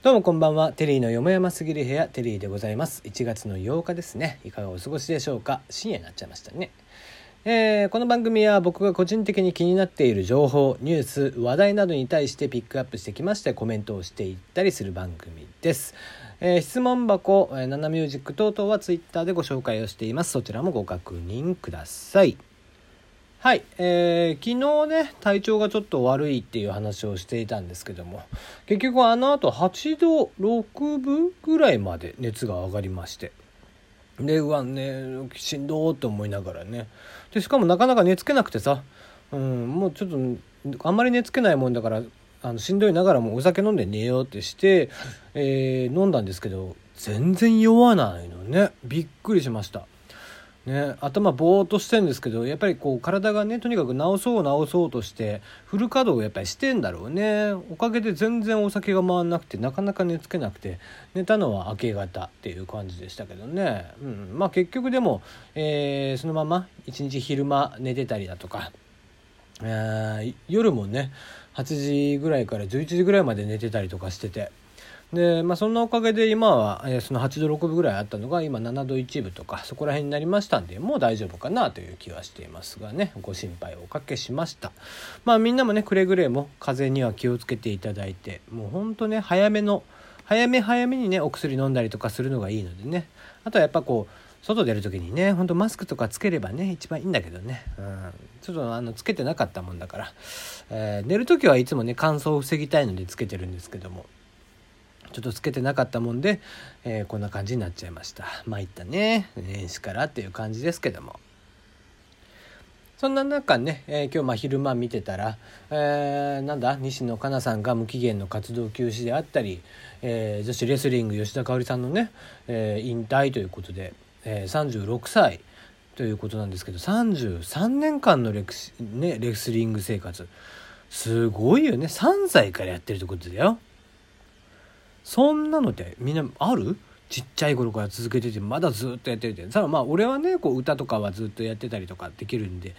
どうもこんばんは、テリーのよもやますぎる部屋、テリーでございます。1月の8日ですね。いかがお過ごしでしょうか。深夜になっちゃいましたね。この番組は僕が個人的に気になっている情報、ニュース、話題などに対してピックアップしてきまして、コメントをしていったりする番組です。質問箱、ナナミュージック等々はツイッターでご紹介をしています。そちらもご確認ください。はい、昨日ね、体調がちょっと悪いっていう話をしていたんですけども、結局あの後8度6分ぐらいまで熱が上がりまして、で、うわね、しんどーと思いながらね、でしかもなかなか寝つけなくてさ、もうちょっとあんまり寝つけないもんだから、しんどいながらもお酒飲んで寝ようってして、飲んだんですけど、全然酔わないのね。びっくりしましたね。頭ぼーっとしてるんですけど、やっぱりこう体がね、とにかく治そうとしてフル稼働をやっぱりしてんだろうね。おかげで全然お酒が回らなくて、なかなか寝つけなくて、寝たのは明け方っていう感じでしたけどね、まあ結局でも、そのまま一日昼間寝てたりだとか、夜もね8時ぐらいから11時ぐらいまで寝てたりとかしてて、で、まあ、そんなおかげで今は、その8度6分ぐらいあったのが今7度1分とかそこら辺になりましたんで、もう大丈夫かなという気はしていますがね、ご心配をおかけしました。まあみんなもね、くれぐれも風邪には気をつけていただいて、もうほんとね、早めにねお薬飲んだりとかするのがいいのでね。あとはやっぱこう外出る時にね、ほんとマスクとかつければね一番いいんだけどね、ちょっとつけてなかったもんだから、寝る時はいつもね乾燥を防ぎたいのでつけてるんですけども、ちょっとつけてなかったもんで、こんな感じになっちゃいました。まいったね、年始からっていう感じですけども、そんな中ね、今日昼間見てたら、西野カナさんが無期限の活動休止であったり、女子レスリング吉田香織さんのね、引退ということで、36歳ということなんですけど、33年間のレスリング生活、すごいよね。3歳からやってるってことだよ。そんなのってみんなある？ちっちゃい頃から続けてて、まだずっとやってるって。さあ、まあ俺はねこう歌とかはずっとやってたりとかできるんで、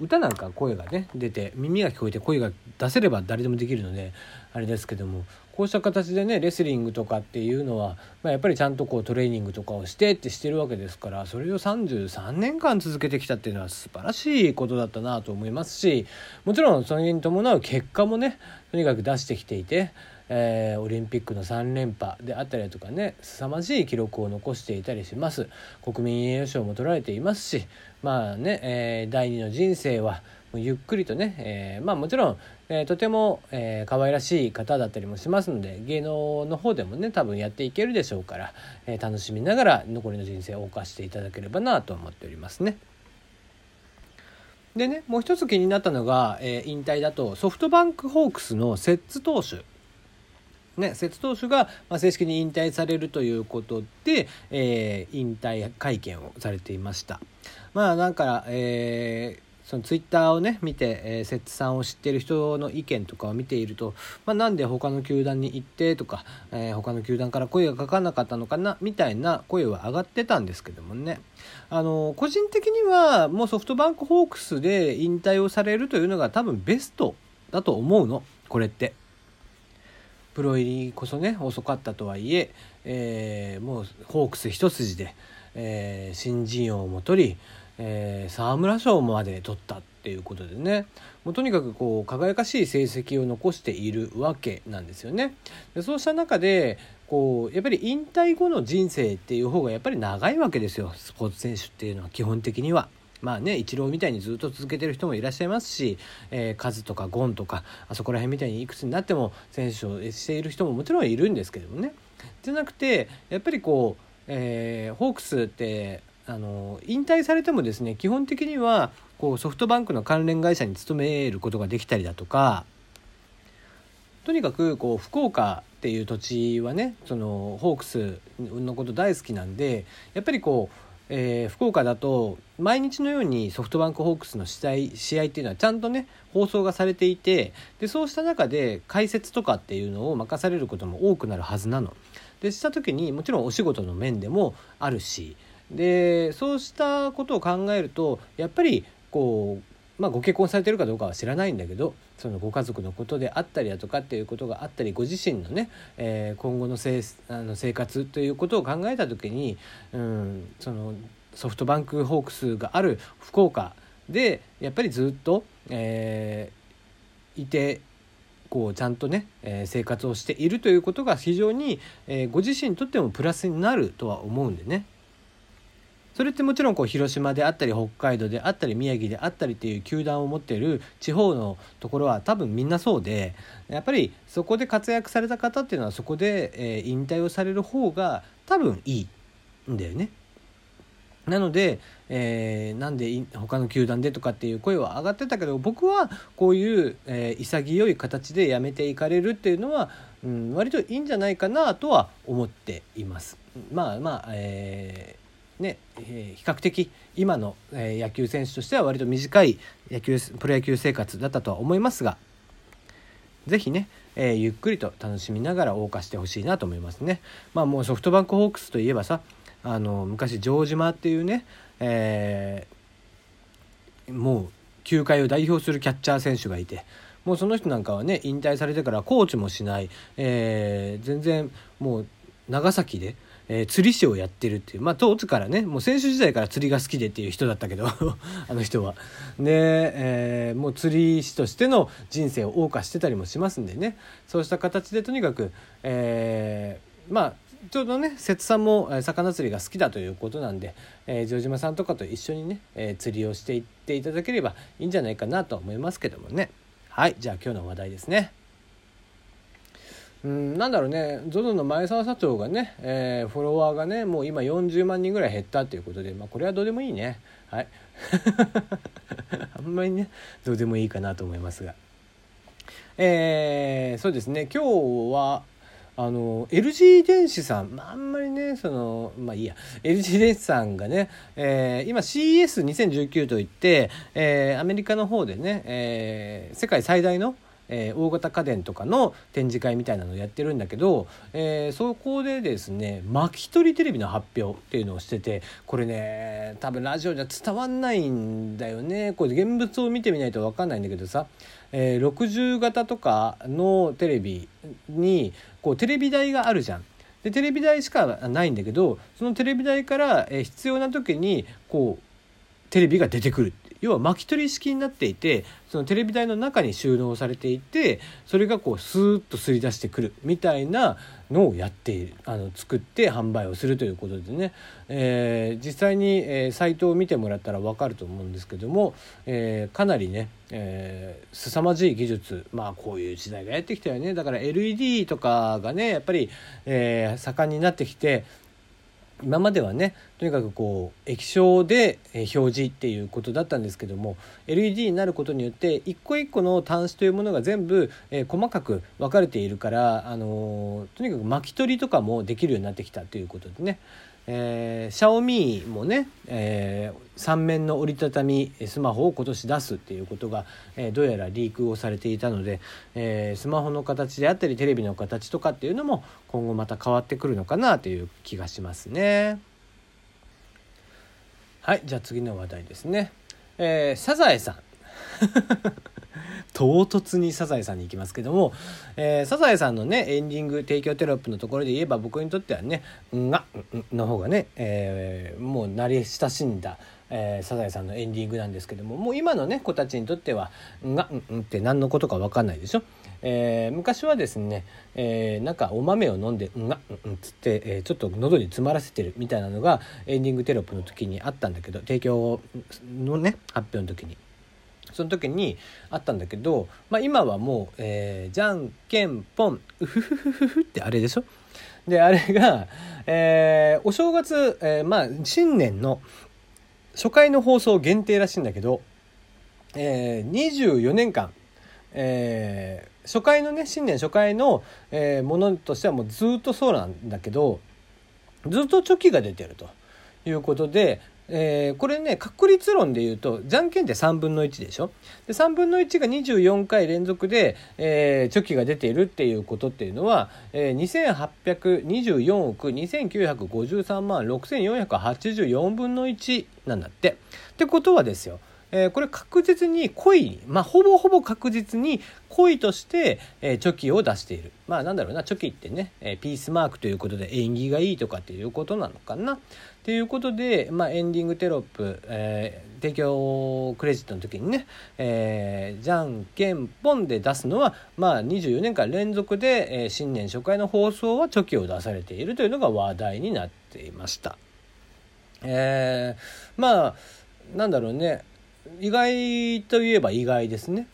歌なんか声がね出て、耳が聞こえて声が出せれば誰でもできるのであれですけども、こうした形でねレスリングとかっていうのは、まあ、やっぱりちゃんとこうトレーニングとかをしてってしてるわけですから、それを33年間続けてきたっていうのは素晴らしいことだったなと思いますし、もちろんそれに伴う結果もねとにかく出してきていて、オリンピックの3連覇であったりとかね、凄まじい記録を残していたりします。国民栄誉賞も取られていますし、まあね、第二の人生はゆっくりとね、もちろん、とても、可愛らしい方だったりもしますので、芸能の方でもね多分やっていけるでしょうから、楽しみながら残りの人生を謳歌していただければなと思っておりますね。でね、もう一つ気になったのが、引退だとソフトバンクホークスのセッツ投手ね、節投手が正式に引退されるということで、引退会見をされていました。まあなんか、そのツイッターをね見て、節さんを知っている人の意見とかを見ていると、まあ、なんで他の球団に行ってとか、他の球団から声がかからなかったのかなみたいな声は上がってたんですけどもね、個人的にはもうソフトバンクホークスで引退をされるというのが多分ベストだと思うの。これってプロ入りこそね遅かったとはいえ、もうホークス一筋で、新人王も取り、沢村賞まで取ったっていうことでね、もうとにかくこう輝かしい成績を残しているわけなんですよね。でそうした中でこうやっぱり引退後の人生っていう方がやっぱり長いわけですよ。スポーツ選手っていうのは基本的にはまあね、イチローみたいにずっと続けてる人もいらっしゃいますし、カズとかゴンとかあそこら辺みたいにいくつになっても選手をしている人ももちろんいるんですけどもね、じゃなくてやっぱりこう、ホークスって引退されてもですね基本的にはこうソフトバンクの関連会社に勤めることができたりだとか、とにかくこう福岡っていう土地はねそのホークスのこと大好きなんで、やっぱりこう福岡だと毎日のようにソフトバンクホークスの試合っていうのはちゃんとね放送がされていて、でそうした中で解説とかっていうのを任されることも多くなるはずなので、した時にもちろんお仕事の面でもあるし、でそうしたことを考えるとやっぱりこうまあ、ご結婚されてるかどうかは知らないんだけど、そのご家族のことであったりだとかっていうことがあったり、ご自身のね、今後の生活ということを考えた時に、そのソフトバンクホークスがある福岡でやっぱりずっと、いてこうちゃんとね、生活をしているということが非常に、ご自身にとってもプラスになるとは思うんでね。それってもちろんこう広島であったり北海道であったり宮城であったりっていう球団を持っている地方のところは多分みんなそうで、やっぱりそこで活躍された方っていうのはそこで、引退をされる方が多分いいんだよね。なので、なんで他の球団でとかっていう声は上がってたけど、僕はこういう、潔い形で辞めていかれるっていうのは、割といいんじゃないかなとは思っています。まあ、比較的今の野球選手としては割と短いプロ野球生活だったとは思いますが、ぜひね、ゆっくりと楽しみながら謳歌してほしいなと思いますね。まあもうソフトバンクホークスといえばさ、昔城島っていうね、もう球界を代表するキャッチャー選手がいて、もうその人なんかはね引退されてからコーチもしない、全然もう長崎で釣り師をやってるっていう、まあ当時からね、もう選手時代から釣りが好きでっていう人だったけどあの人はね、もう釣り師としての人生を謳歌してたりもしますんでね、そうした形でとにかく、まあちょうどね節さんも魚釣りが好きだということなんで、城島さんとかと一緒にね、釣りをしていっていただければいいんじゃないかなと思いますけどもね。はい、じゃあ今日の話題ですね。なんだろうね、ZOZO の前澤社長がね、フォロワーがねもう今40万人ぐらい減ったということで、まあ、これはどうでもいいね、はいあんまりねどうでもいいかなと思いますが、そうですね、今日はLG 電子さん、あんまりねそのまあいいや、LG 電子さんがね、今 CES2019 といって、アメリカの方でね、世界最大の大型家電とかの展示会みたいなのをやってるんだけど、そこでですね巻き取りテレビの発表っていうのをしてて、これね多分ラジオじゃ伝わんないんだよね、これ現物を見てみないと分かんないんだけどさ、60型とかのテレビにこうテレビ台があるじゃん。でテレビ台しかないんだけど、そのテレビ台から必要な時にこうテレビが出てくる、要は巻き取り式になっていて、そのテレビ台の中に収納されていて、それがこうスーッとすり出してくるみたいなのをやっている、作って販売をするということでね、実際に、サイトを見てもらったら分かると思うんですけども、かなりね、凄まじい技術、まあこういう時代がやってきたよね。だから LED とかがねやっぱり、盛んになってきて、今まではねとにかくこう液晶で表示っていうことだったんですけども、 LED になることによって一個一個の端子というものが全部細かく分かれているから、とにかく巻き取りとかもできるようになってきたということでね、Xiaomi もね、3面の折りたたみスマホを今年出すっていうことが、どうやらリークをされていたので、スマホの形であったりテレビの形とかっていうのも今後また変わってくるのかなという気がしますね。はい、じゃあ次の話題ですね、サザエさん唐突にサザエさんに行きますけども、サザエさんのねエンディング提供テロップのところで言えば、僕にとってはねの方がね、もう慣れ親しんだ、サザエさんのエンディングなんですけども、もう今のね子たちにとってはって何のことか分かんないでしょ。昔はですね、なんかお豆を飲んでつって、ちょっと喉に詰まらせてるみたいなのがエンディングテロップの時にあったんだけど、提供のね発表の時にあったんだけど、まあ、今はもう、じゃんけんぽんうふふふふふってあれでしょ。であれが、お正月、まあ新年の初回の放送限定らしいんだけど、24年間、初回のね新年初回の、ものとしてはもうずっとそうなんだけど、ずっとチョキが出てるということで、これね確率論で言うとじゃんけんって3分の1でしょ。で3分の1が24回連続で、チョキが出ているっていうことっていうのは、2824億2953万6484分の1なんだって。ってことはですよ、これ確実にコイ、ほぼほぼ確実にコイとして、チョキを出している。チョキってね、ピースマークということで縁起がいいとかっていうことなのかなっていうことで、エンディングテロップ、提供クレジットの時にね、じゃんけんポンで出すのは、24年間連続で、新年初回の放送はチョキを出されているというのが話題になっていました。意外といえば意外ですね、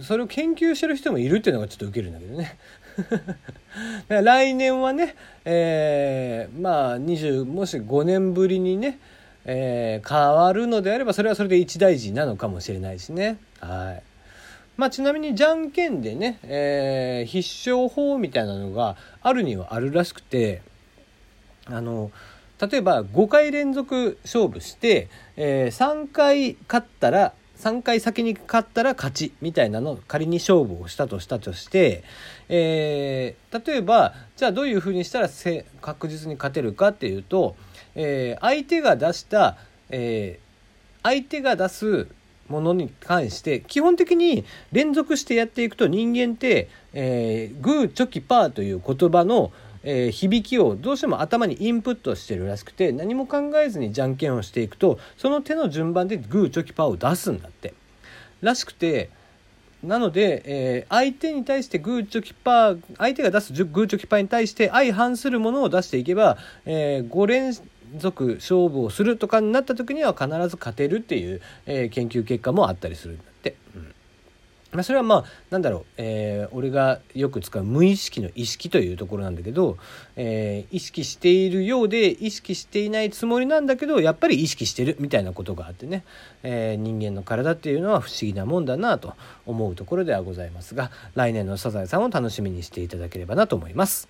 それを研究してる人もいるっていうのがちょっとウケるんだけどね来年はね、もし5年ぶりにね、変わるのであればそれはそれで一大事なのかもしれないしね。はい。ちなみにじゃんけんでね、必勝法みたいなのがあるにはあるらしくて、例えば5回連続勝負して、3回先に勝ったら勝ちみたいなのを仮に勝負をしたとして、例えばじゃあどういうふうにしたら確実に勝てるかっていうと、相手が出すものに関して基本的に連続してやっていくと人間って、グーチョキパーという言葉の響きをどうしても頭にインプットしてるらしくて、何も考えずにじゃんけんをしていくとその手の順番でグーチョキパーを出すんだってらしくて、なので、相手に対してグーチョキパー、相手が出すグーチョキパーに対して相反するものを出していけば、5連続勝負をするとかになった時には必ず勝てるっていう、研究結果もあったりするんだって。それは俺がよく使う無意識の意識というところなんだけど、意識しているようで意識していないつもりなんだけどやっぱり意識してるみたいなことがあってね、人間の体っていうのは不思議なもんだなと思うところではございますが、来年のサザエさんを楽しみにしていただければなと思います。